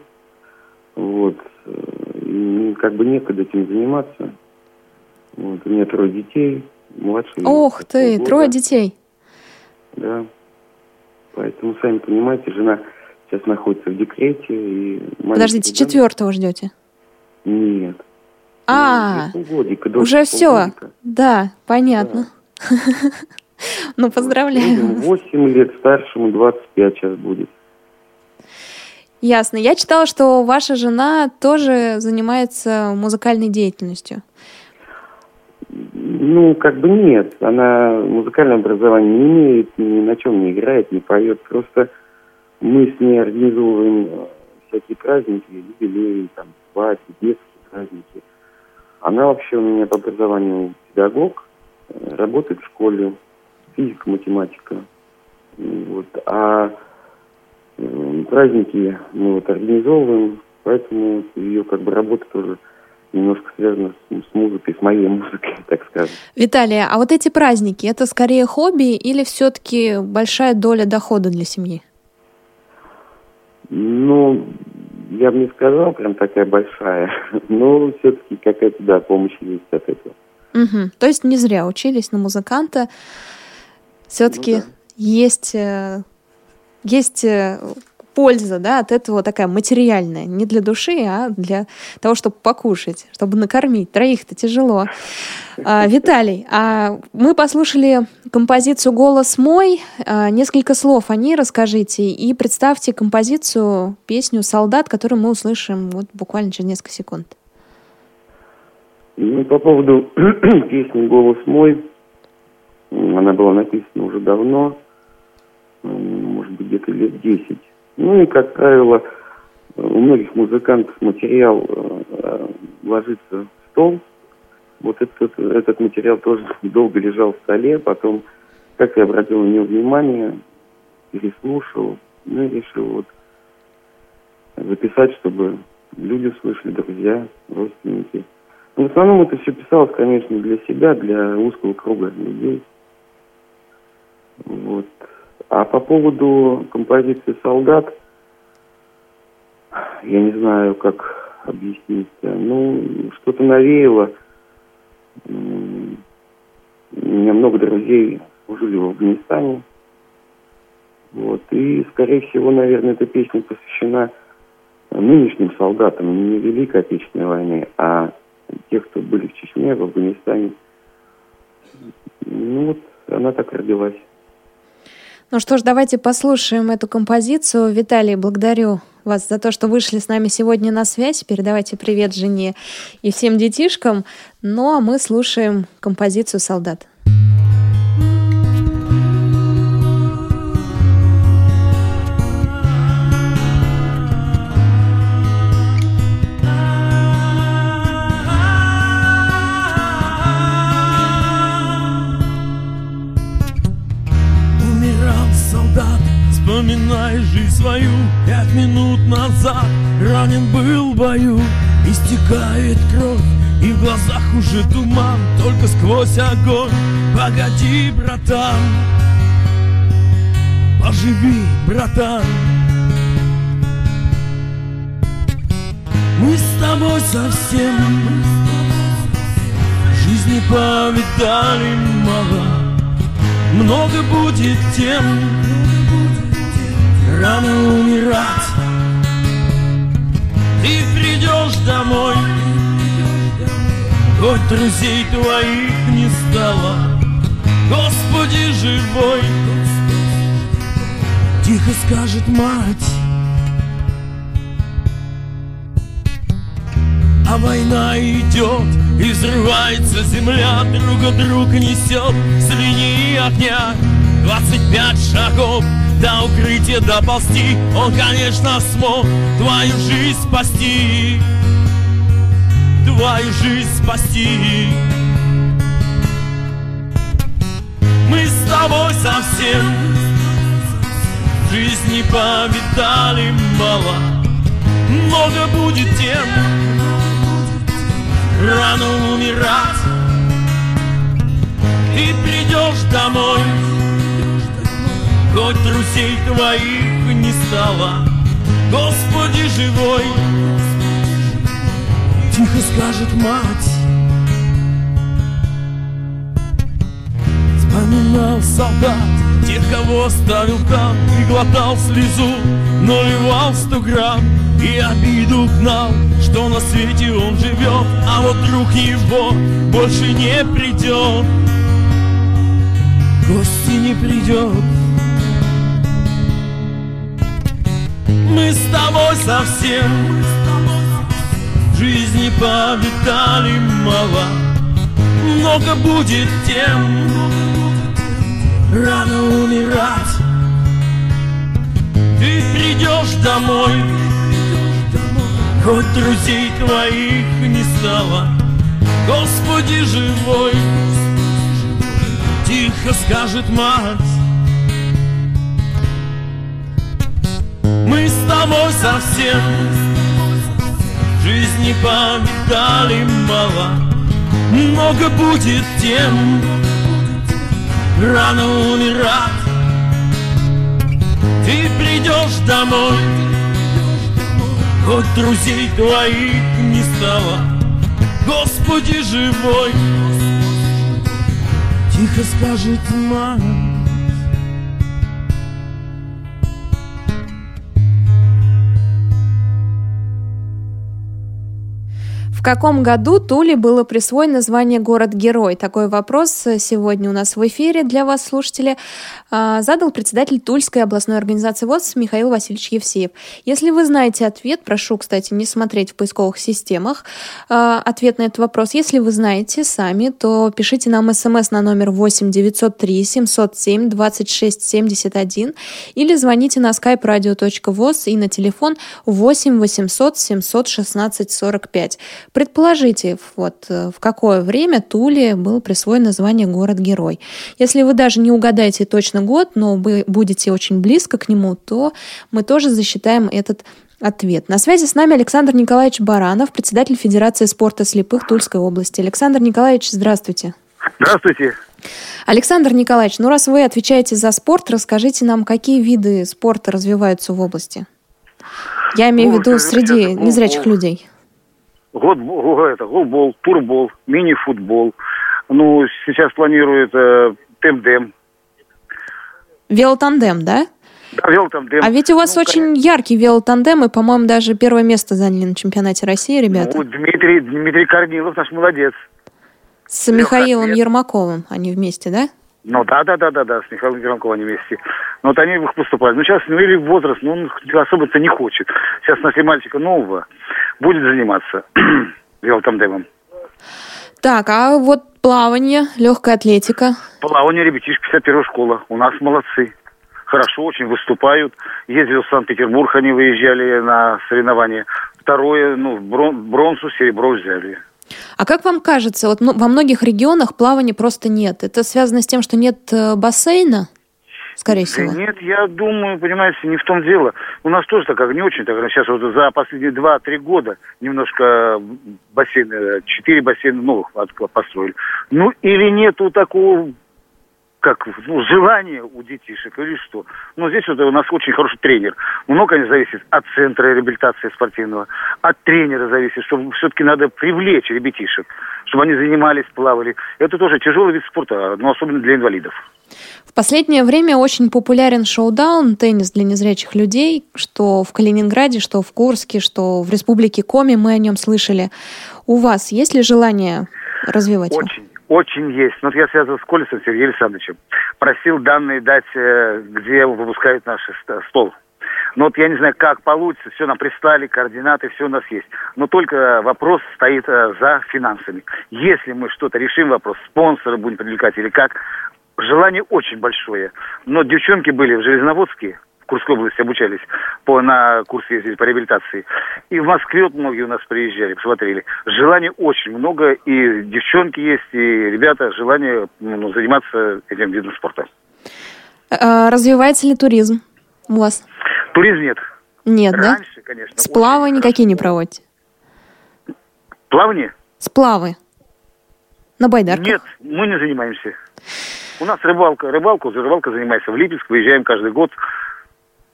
вот, и как бы некогда этим заниматься. Вот, у меня трое детей, младшие. Ох ты, года. Трое детей! Да. Поэтому, сами понимаете, жена сейчас находится в декрете. И подождите, ребенок... четвертого ждете? Нет. А, полгодика, уже все. Да, понятно. Да. Ну, поздравляю. восемь лет, старшему двадцать пять сейчас будет. Ясно. Я читала, что ваша жена тоже занимается музыкальной деятельностью. Ну, как бы нет. Она музыкальное образование не имеет, ни на чем не играет, не поет. Просто мы с ней организовываем всякие праздники, юбилеи, там, свадьбы, детские праздники. Она вообще у меня по образованию педагог, работает в школе, физика, математика. Вот. А праздники мы вот организовываем, поэтому ее как бы работа тоже немножко связано с музыкой, с моей музыкой, так скажем. Виталий, а вот эти праздники, это скорее хобби или все-таки большая доля дохода для семьи? Ну, я бы не сказал, прям такая большая, но все-таки какая-то, да, помощь есть от этого. Угу. То есть не зря учились на музыканта. Все-таки ну, да. есть, есть... польза, да, от этого такая материальная. Не для души, а для того, чтобы покушать, чтобы накормить. Троих-то тяжело. А, Виталий, а мы послушали композицию «Голос мой». А, несколько слов о ней расскажите. И представьте композицию, песню «Солдат», которую мы услышим вот буквально через несколько секунд. Ну, по поводу песни «Голос мой». Она была написана уже давно. Может быть, где-то лет десять. Ну и, как правило, у многих музыкантов материал э, ложится в стол. Вот этот, этот материал тоже долго лежал в столе. Потом, как я обратил на него внимание, переслушал, ну и решил вот записать, чтобы люди услышали, друзья, родственники. Но в основном это все писалось, конечно, для себя, для узкого круга людей. Вот. А по поводу композиции «Солдат», я не знаю, как объяснить. Ну, что-то навеяло. У меня много друзей служили в Афганистане. Вот. И, скорее всего, наверное, эта песня посвящена нынешним солдатам, не Великой Отечественной войне, а тех, кто были в Чечне, в Афганистане. Ну, вот она так родилась. Ну что ж, давайте послушаем эту композицию. Виталий, благодарю вас за то, что вышли с нами сегодня на связь. Передавайте привет жене и всем детишкам. Ну а мы слушаем композицию «Солдат». Вспоминай жизнь свою, пять минут назад ранен был в бою. Истекает кровь, и в глазах уже туман, только сквозь огонь. Погоди, братан, поживи, братан. Мы с тобой совсем жизни повидали мало. Много будет тем, рано умирать. Ты придешь домой, хоть друзей твоих не стало. Господи живой, тихо скажет мать. а война идет, изрывается земля, друг от друга несет с линии огня. двадцать пять шагов до укрытия доползти, он, конечно, смог твою жизнь спасти, твою жизнь спасти. Мы с тобой совсем в жизни повидали мало, много будет тем, рано умирать. Ты придешь домой, хоть друзей твоих не стало, Господи живой, тихо скажет мать. Вспоминал солдат тех, кого оставил там, и глотал слезу, но ливал сто грамм, и обиду гнал, что на свете он живет, а вот друг его больше не придет, гости не придет. Мы с тобой совсем в жизни повидали мало, много будет тем, рано умирать. Ты придешь домой, хоть друзей твоих не стало, Господи живой, тихо скажет мать. Мы с тобой совсем в жизни повидали мало, много будет тем, рано умирать. Ты придешь домой, хоть друзей твоих не стало, Господи живой, тихо скажет мама. В каком году Туле было присвоено звание «Город-герой»? Такой вопрос сегодня у нас в эфире для вас, слушатели, задал председатель Тульской областной организации ВОС Михаил Васильевич Евсеев. Если вы знаете ответ, прошу, кстати, не смотреть в поисковых системах ответ на этот вопрос. Если вы знаете сами, то пишите нам смс на номер восемь девятьсот три семьсот семь двадцать шесть семьдесят один или звоните на skype-radio.voz и на телефон восемь восемьсот семьсот шестнадцать сорок пять. Предположите, вот в какое время Туле было присвоено звание «Город-герой». Если вы даже не угадаете точно год, но вы будете очень близко к нему, то мы тоже засчитаем этот ответ. На связи с нами Александр Николаевич Баранов, председатель Федерации спорта слепых Тульской области. Александр Николаевич, здравствуйте. Здравствуйте. Александр Николаевич, ну раз вы отвечаете за спорт, расскажите нам, какие виды спорта развиваются в области? Я имею в виду среди незрячих людей. Голбол, турбол, мини-футбол. Ну, сейчас планируют э, тандем. Велотандем, да? Да, велотандем. А ведь у вас ну, очень конечно. Яркий велотандем, и, по-моему, даже первое место заняли на чемпионате России, ребята. Ну, Дмитрий, Дмитрий Корнилов наш молодец. С Лев Михаилом Толстой. Ермаковым они вместе, да? Ну, да-да-да-да, с Михаилом Ермаковым они вместе. Ну, вот они их поступали. Ну, сейчас, ну, или возраст, ну, он особо-то не хочет. Сейчас нашли мальчика нового, будет заниматься велотандемом. Так, а вот плавание, легкая атлетика? Плавание, ребятишки, пятьдесят первая школа. У нас молодцы. Хорошо, очень выступают. Ездил в Санкт-Петербург, они выезжали на соревнования. Второе, ну, бронзу, серебро взяли. А как вам кажется, вот во многих регионах плавания просто нет. Это связано с тем, что нет бассейна? Скорее всего. Нет, я думаю, понимаете, не в том дело. У нас тоже так, не очень так. Сейчас вот за последние два-три года немножко бассейны, четыре бассейна новых построили. Ну, или нету такого, как, ну, желания у детишек, или что. Но здесь вот у нас очень хороший тренер. Много, конечно, зависит от центра реабилитации спортивного, от тренера зависит, что все-таки надо привлечь ребятишек, чтобы они занимались, плавали. Это тоже тяжелый вид спорта, но особенно для инвалидов. В последнее время очень популярен шоу-даун, теннис для незрячих людей, что в Калининграде, что в Курске, что в Республике Коми, мы о нем слышали. У вас есть ли желание развивать его? Очень, очень есть. Вот я связывался с Колесом Сергеем Александровичем, просил данные дать, где выпускают наш стол. Но вот я не знаю, как получится, все нам прислали, координаты, все у нас есть. Но только вопрос стоит за финансами. Если мы что-то решим, вопрос спонсора будем привлекать или как, желание очень большое. Но девчонки были в Железноводске, в Курской области обучались, по, на курсе ездили по реабилитации. И в Москве вот многие у нас приезжали, посмотрели. Желаний очень много, и девчонки есть, и ребята, желание ну, заниматься этим видом спорта. А развивается ли туризм у вас? Туризм нет. Нет, раньше, да? Раньше, конечно. Сплавы очень... никакие не проводите? Плавание? Сплавы. На байдарках? Нет, мы не занимаемся. У нас рыбалка. Рыбалку, рыбалка занимается в Липецк. Выезжаем каждый год.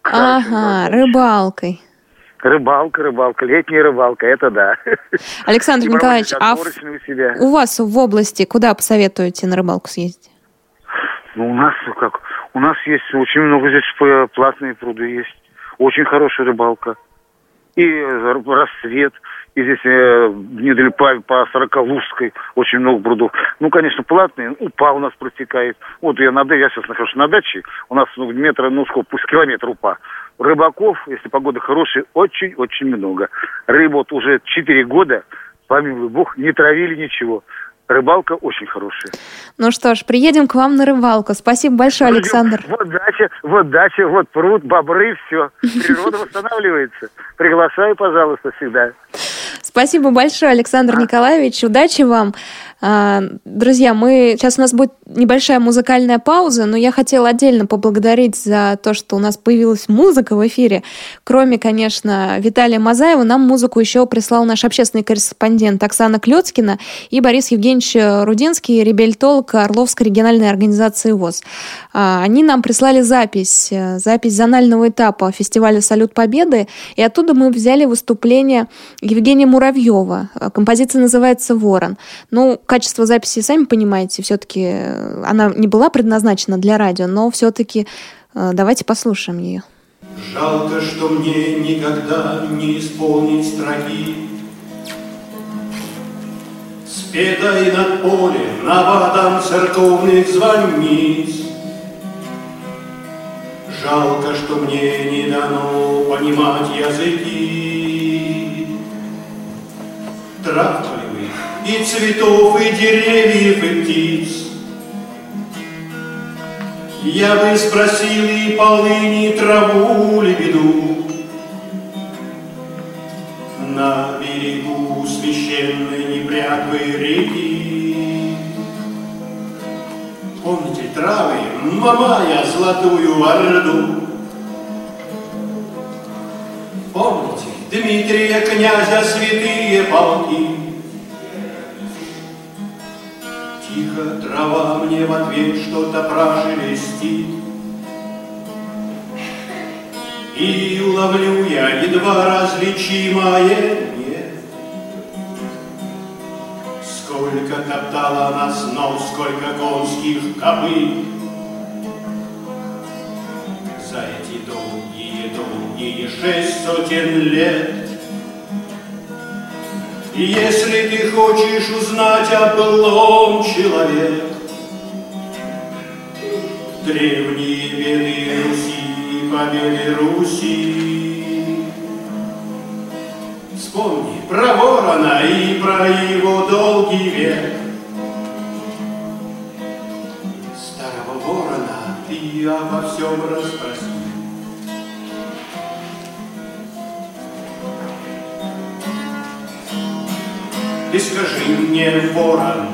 Ага, рыбалкой. Рыбалка, рыбалка. Летняя рыбалка, это да. Александр Николаевич, а в... у вас в области куда посоветуете на рыбалку съездить? Ну, у нас как... У нас есть очень много здесь платные пруды есть. Очень хорошая рыбалка. И Рассвет. И здесь недалеко по, по Сороколужской очень много прудов. Ну, конечно, платные. Упа у нас протекает. Вот я, на, я сейчас нахожусь на даче. У нас ну, метра, ну, сколько, пусть километр Упа. Рыбаков, если погода хорошая, очень-очень много. Рыбу вот уже четыре года, помимо бог, не травили ничего. Рыбалка очень хорошая. Ну что ж, приедем к вам на рыбалку. Спасибо большое, Александр. Вот дача, вот дача, вот пруд, бобры, все. Природа восстанавливается. Приглашаю, пожалуйста, всегда. Спасибо большое, Александр Николаевич. Удачи вам. Друзья, мы сейчас у нас будет небольшая музыкальная пауза, но я хотела отдельно поблагодарить за то, что у нас появилась музыка в эфире. Кроме, конечно, Виталия Мазаева, нам музыку еще прислал наш общественный корреспондент Оксана Клёцкина и Борис Евгеньевич Рудинский, реабилитолог Орловской региональной организации ВОС. Они нам прислали запись, запись зонального этапа фестиваля «Салют Победы», и оттуда мы взяли выступление Евгения Муравьева. Композиция называется «Ворон». Ну, качество записи, сами понимаете, все-таки она не была предназначена для радио, но все-таки давайте послушаем ее. Жалко, что мне никогда не исполнить строки, спетой над полем, наводом церковных звонниц. Жалко, что мне не дано понимать языки трав полевых, и цветов, и деревьев, и птиц. Я бы спросил и полыни, и траву лебеду на берегу священной непрятной реки. Помните травы, мамая золотую орду? Помните Дмитрия князя святые полки? Тихо трава мне в ответ что-то прошелестит, и уловлю я едва различимое «нет». Сколько топтало нас ног, сколько конских копыт за эти долгие-долгие шесть сотен лет. Если ты хочешь узнать о былом человеке, древние беды Руси, победы Руси, вспомни про ворона и про его долгий век. Старого ворона ты обо всем расспроси. И скажи мне, ворон,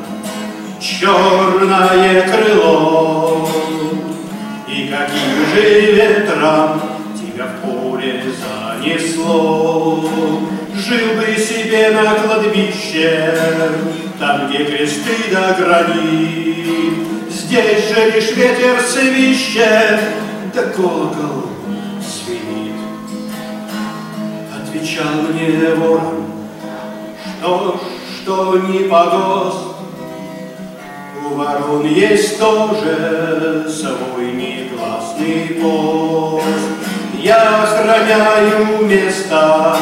черное крыло, и каким же ветрам тебя в поле занесло? Жил бы себе на кладбище, там, где кресты до грани, здесь же лишь ветер свищет, да колокол свинит. Отвечал мне ворон, что ж, что не погост, у ворон есть тоже свой негласный пост. Я охраняю места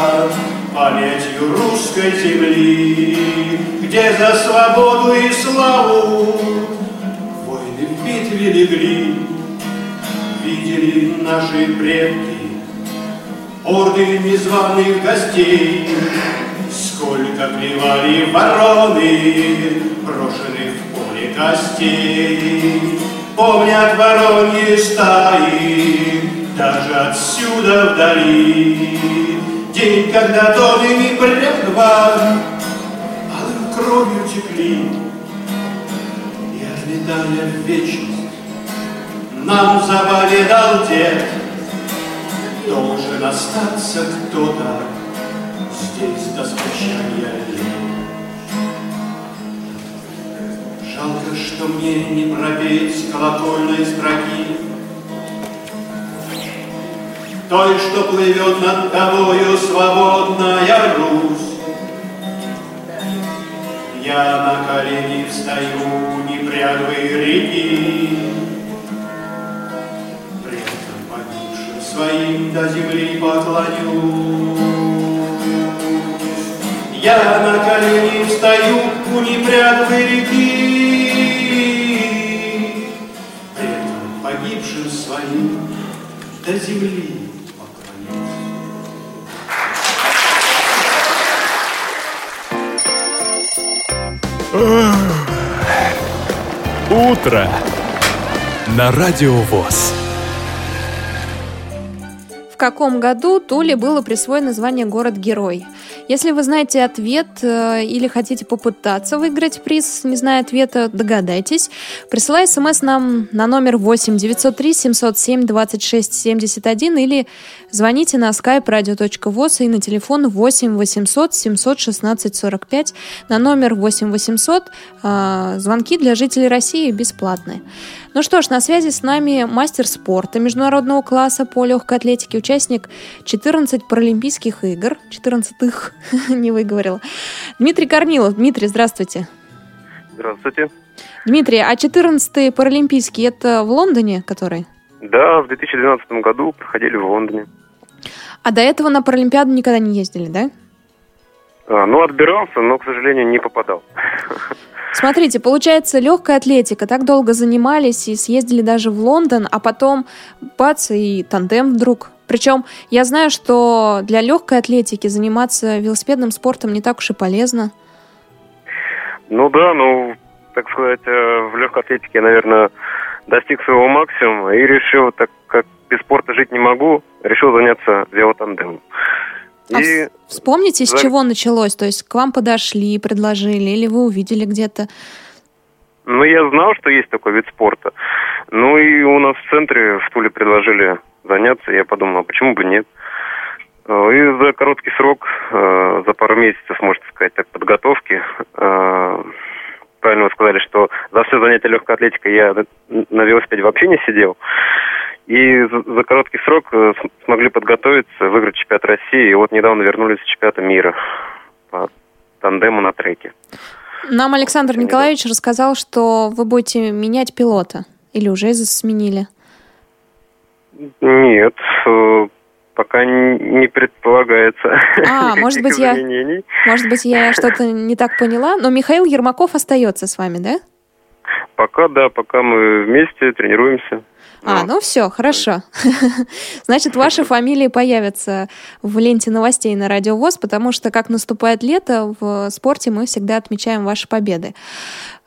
памятью русской земли, где за свободу и славу войны в битве легли. Видели наши предки орды незваных гостей, сколько клевали вороны, брошенных в поле костей. Помнят вороньи стаи, даже отсюда вдали, день, когда тонны брегва алым кровью текли и отлетали в вечность. Нам заповедал дед, должен остаться кто-то здесь до скончания лет. Жалко, что мне не пробить колокольной строки той, что плывет над тобою свободная Русь. Я на колени встаю, не прядвы реки, при этом погибшим своим до земли поклонюсь. Я на колени встаю, у непрядвы реки, при этом погибшим своим до земли. Утро на радио ВОС. В каком году Туле было присвоено звание город-герой? Если вы знаете ответ или хотите попытаться выиграть приз, не зная ответа, догадайтесь. Присылай смс нам на номер восемь девятьсот три семьсот семь двадцать шесть семьдесят один или звоните на skype radio точка voz и на телефон восемь восемьсот семьсот шестнадцать сорок пять на номер восемь восемьсот. Звонки для жителей России бесплатные. Ну что ж, на связи с нами мастер спорта международного класса по легкой атлетике, участник четырнадцати паралимпийских игр, четырнадцатых, не выговорила, Дмитрий Корнилов. Дмитрий, здравствуйте. Здравствуйте. Дмитрий, а четырнадцатые паралимпийские это в Лондоне, которые? Да, в две тысячи двенадцатом году проходили в Лондоне. А до этого на Паралимпиаду никогда не ездили, да? А, ну, отбирался, но, к сожалению, не попадал. Смотрите, получается, легкая атлетика. Так долго занимались и съездили даже в Лондон, а потом бац, и тандем вдруг. Причем я знаю, что для легкой атлетики заниматься велосипедным спортом не так уж и полезно. Ну да, ну, так сказать, в легкой атлетике я, наверное, достиг своего максимума и решил, так как без спорта жить не могу, решил заняться велотандемом. А и... Вспомните, с За... чего началось? То есть к вам подошли, предложили, или вы увидели где-то? Ну, я знал, что есть такой вид спорта. Ну, и у нас в центре в Туле предложили заняться. Я подумал, а почему бы нет? И за короткий срок, за пару месяцев, можно сказать, так, подготовки, правильно вы сказали, что за все занятия легкой атлетикой я на велосипеде вообще не сидел. И за короткий срок смогли подготовиться, выиграть чемпионат России. И вот недавно вернулись с чемпионата мира по тандему на треке. Нам Александр Николаевич рассказал, что вы будете менять пилота. Или уже сменили? Нет, пока не предполагается. А, может быть, я, может быть, я что-то не так поняла. Но Михаил Ермаков остается с вами, да? Пока, да, пока мы вместе тренируемся. А, ну все, хорошо. Значит, ваши фамилии появятся в ленте новостей на Радио ВОС, потому что, как наступает лето, в спорте мы всегда отмечаем ваши победы.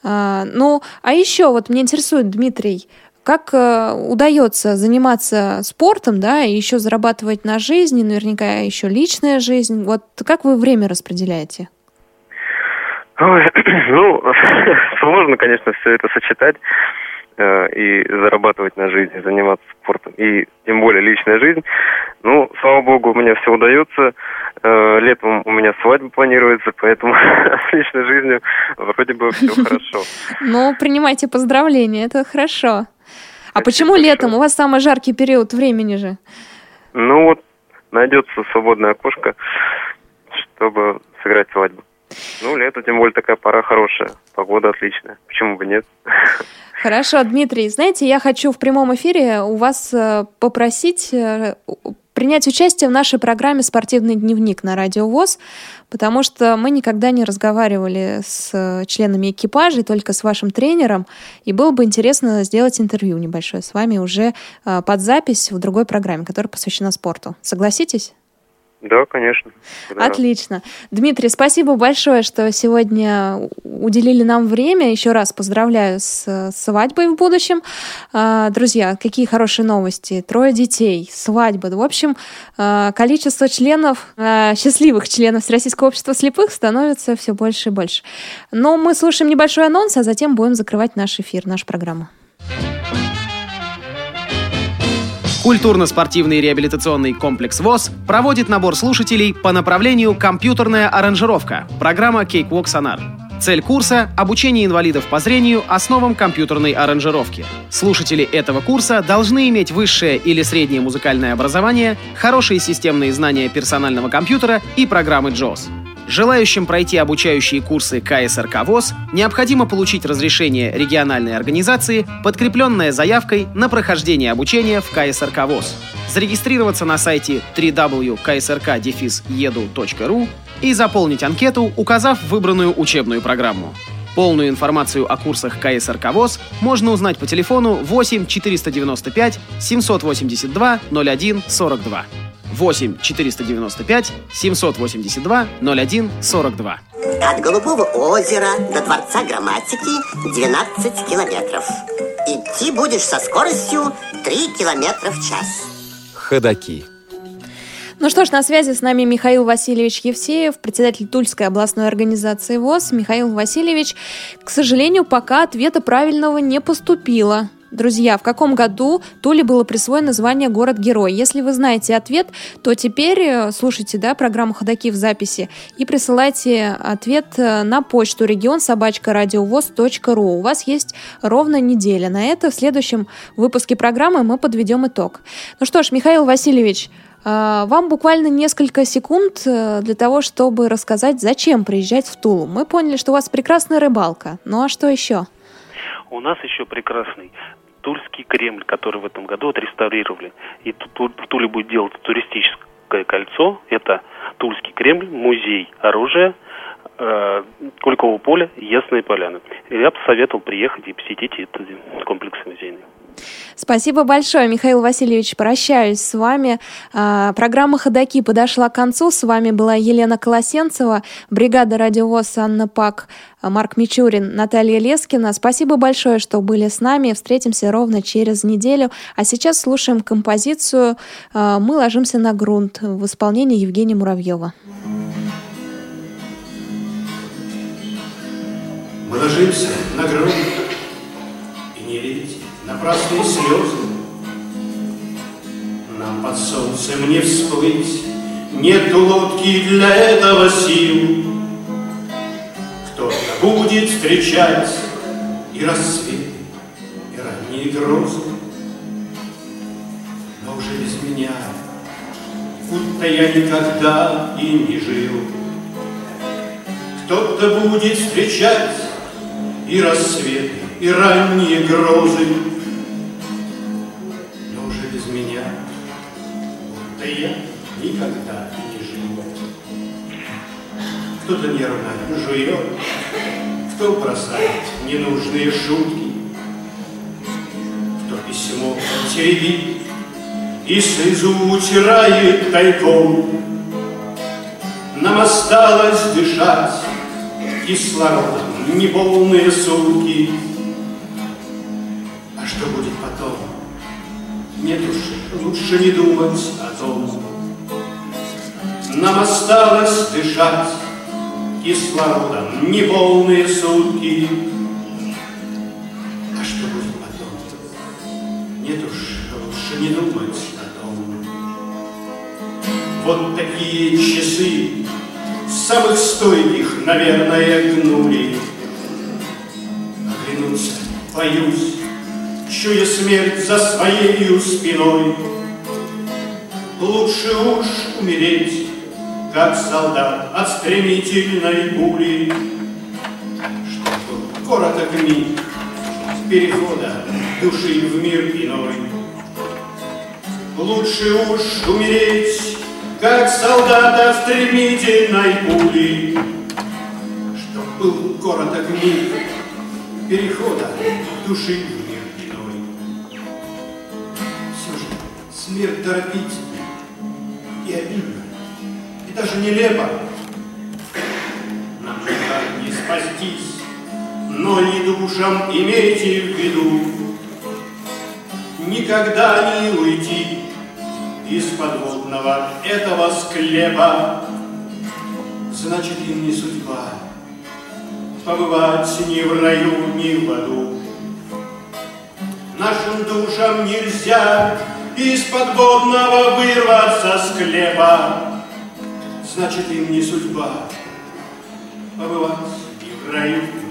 А, ну, а еще вот меня интересует, Дмитрий, как э, удается заниматься спортом, да, и еще зарабатывать на жизнь, и наверняка еще личная жизнь. Вот как вы время распределяете? Ой, ну, сложно, конечно, все это сочетать. И зарабатывать на жизнь, заниматься спортом, и тем более личная жизнь. Ну, слава богу, у меня все удается. Летом у меня свадьба планируется, поэтому с личной жизнью вроде бы все хорошо. Ну, принимайте поздравления, это хорошо. А почему летом? У вас самый жаркий период времени же. Ну вот, найдется свободное окошко, чтобы сыграть свадьбу. Ну, лето, тем более, такая пора хорошая. Погода отличная. Почему бы нет? Хорошо, Дмитрий. Знаете, я хочу в прямом эфире у вас попросить принять участие в нашей программе «Спортивный дневник» на Радио ВОС, потому что мы никогда не разговаривали с членами экипажа, только с вашим тренером, и было бы интересно сделать интервью небольшое с вами уже под запись в другой программе, которая посвящена спорту. Согласитесь? Да, конечно. Да. Отлично. Дмитрий, спасибо большое, что сегодня уделили нам время. Еще раз поздравляю с свадьбой в будущем. Друзья, какие хорошие новости. Трое детей, свадьба. В общем, количество членов, счастливых членов Всероссийского общества слепых становится все больше и больше. Но мы слушаем небольшой анонс, а затем будем закрывать наш эфир, нашу программу. Культурно-спортивный реабилитационный комплекс ВОС проводит набор слушателей по направлению «Компьютерная аранжировка» программа «Кейквок Сонар». Цель курса – обучение инвалидов по зрению основам компьютерной аранжировки. Слушатели этого курса должны иметь высшее или среднее музыкальное образование, хорошие системные знания персонального компьютера и программы джоз. Желающим пройти обучающие курсы ка эс эр ка ВОС необходимо получить разрешение региональной организации, подкрепленное заявкой на прохождение обучения в ка эс эр ка ВОС. Зарегистрироваться на сайте дабл ю дабл ю дабл ю точка ка эс эр ка дефис и ди ю точка ру и заполнить анкету, указав выбранную учебную программу. Полную информацию о курсах ка эс эр ка ВОС можно узнать по телефону восемь четыреста девяносто пять семьсот восемьдесят два ноль один сорок два. восемь четыреста девяносто пять семьсот восемьдесят два ноль один сорок два. От Голубого озера до Дворца грамматики двенадцать километров. Идти будешь со скоростью три километра в час. Ходоки. Ну что ж, на связи с нами Михаил Васильевич Евсеев, председатель Тульской областной организации ВОС. Михаил Васильевич, к сожалению, пока ответа правильного не поступило. Друзья, в каком году Туле было присвоено звание «Город-герой»? Если вы знаете ответ, то теперь слушайте, да, программу «Ходоки» в записи и присылайте ответ на почту регион собака радиовоз точка ру. У вас есть ровно неделя на это. В следующем выпуске программы мы подведем итог. Ну что ж, Михаил Васильевич, вам буквально несколько секунд для того, чтобы рассказать, зачем приезжать в Тулу. Мы поняли, что у вас прекрасная рыбалка. Ну а что еще? У нас еще прекрасный Тульский Кремль, который в этом году отреставрировали. И в Туле будет делать туристическое кольцо. Это Тульский Кремль, музей оружия, э, Куликово поле, Ясная Поляна. Я бы советовал приехать и посетить этот комплекс музейный. Спасибо большое, Михаил Васильевич. Прощаюсь с вами. Программа «Ходоки» подошла к концу. С вами была Елена Колосенцева, бригада «Радио ВОС» Анна Пак, Марк Мичурин, Наталья Лескина. Спасибо большое, что были с нами. Встретимся ровно через неделю. А сейчас слушаем композицию «Мы ложимся на грунт» в исполнении Евгения Муравьева. Мы ложимся на грунт и не летим. Напрасные слезы нам под солнцем не всплыть, нет лодки для этого сил. Кто-то будет встречать и рассвет, и ранние грозы, но уже без меня, будто я никогда и не жил. Кто-то будет встречать и рассвет, и ранние грозы, но уже без меня, будто я никогда и не жил. Кто-то нервно жует, кто бросает ненужные шутки, кто письмо теребит и слезу утирает тайком. Нам осталось дышать кислородом неполные сутки. А что будет потом? Нет уж, лучше не думать о том. Нам осталось дышать кислородом неполные сутки. А что будет потом? Нет уж, лучше не думать о том. Вот такие часы самых стойких, наверное, гнули. Оглянуться боюсь, чуя смерть за своею спиной. Лучше уж умереть, как солдат от стремительной пули, чтобы короток миг перехода души в мир иной. Лучше уж умереть, как солдат от стремительной пули, чтоб был короток миг перехода души в мир иной. Все же смерть торопительна и обильна, и даже нелепо. Нам же так не спастись, но и душам имейте в виду, никогда не уйти из подводного этого склепа. Значит, им не судьба побывать ни в раю, ни в аду. Нашим душам нельзя из подводного вырваться склепа. Значит, им не судьба побывать ни в раю,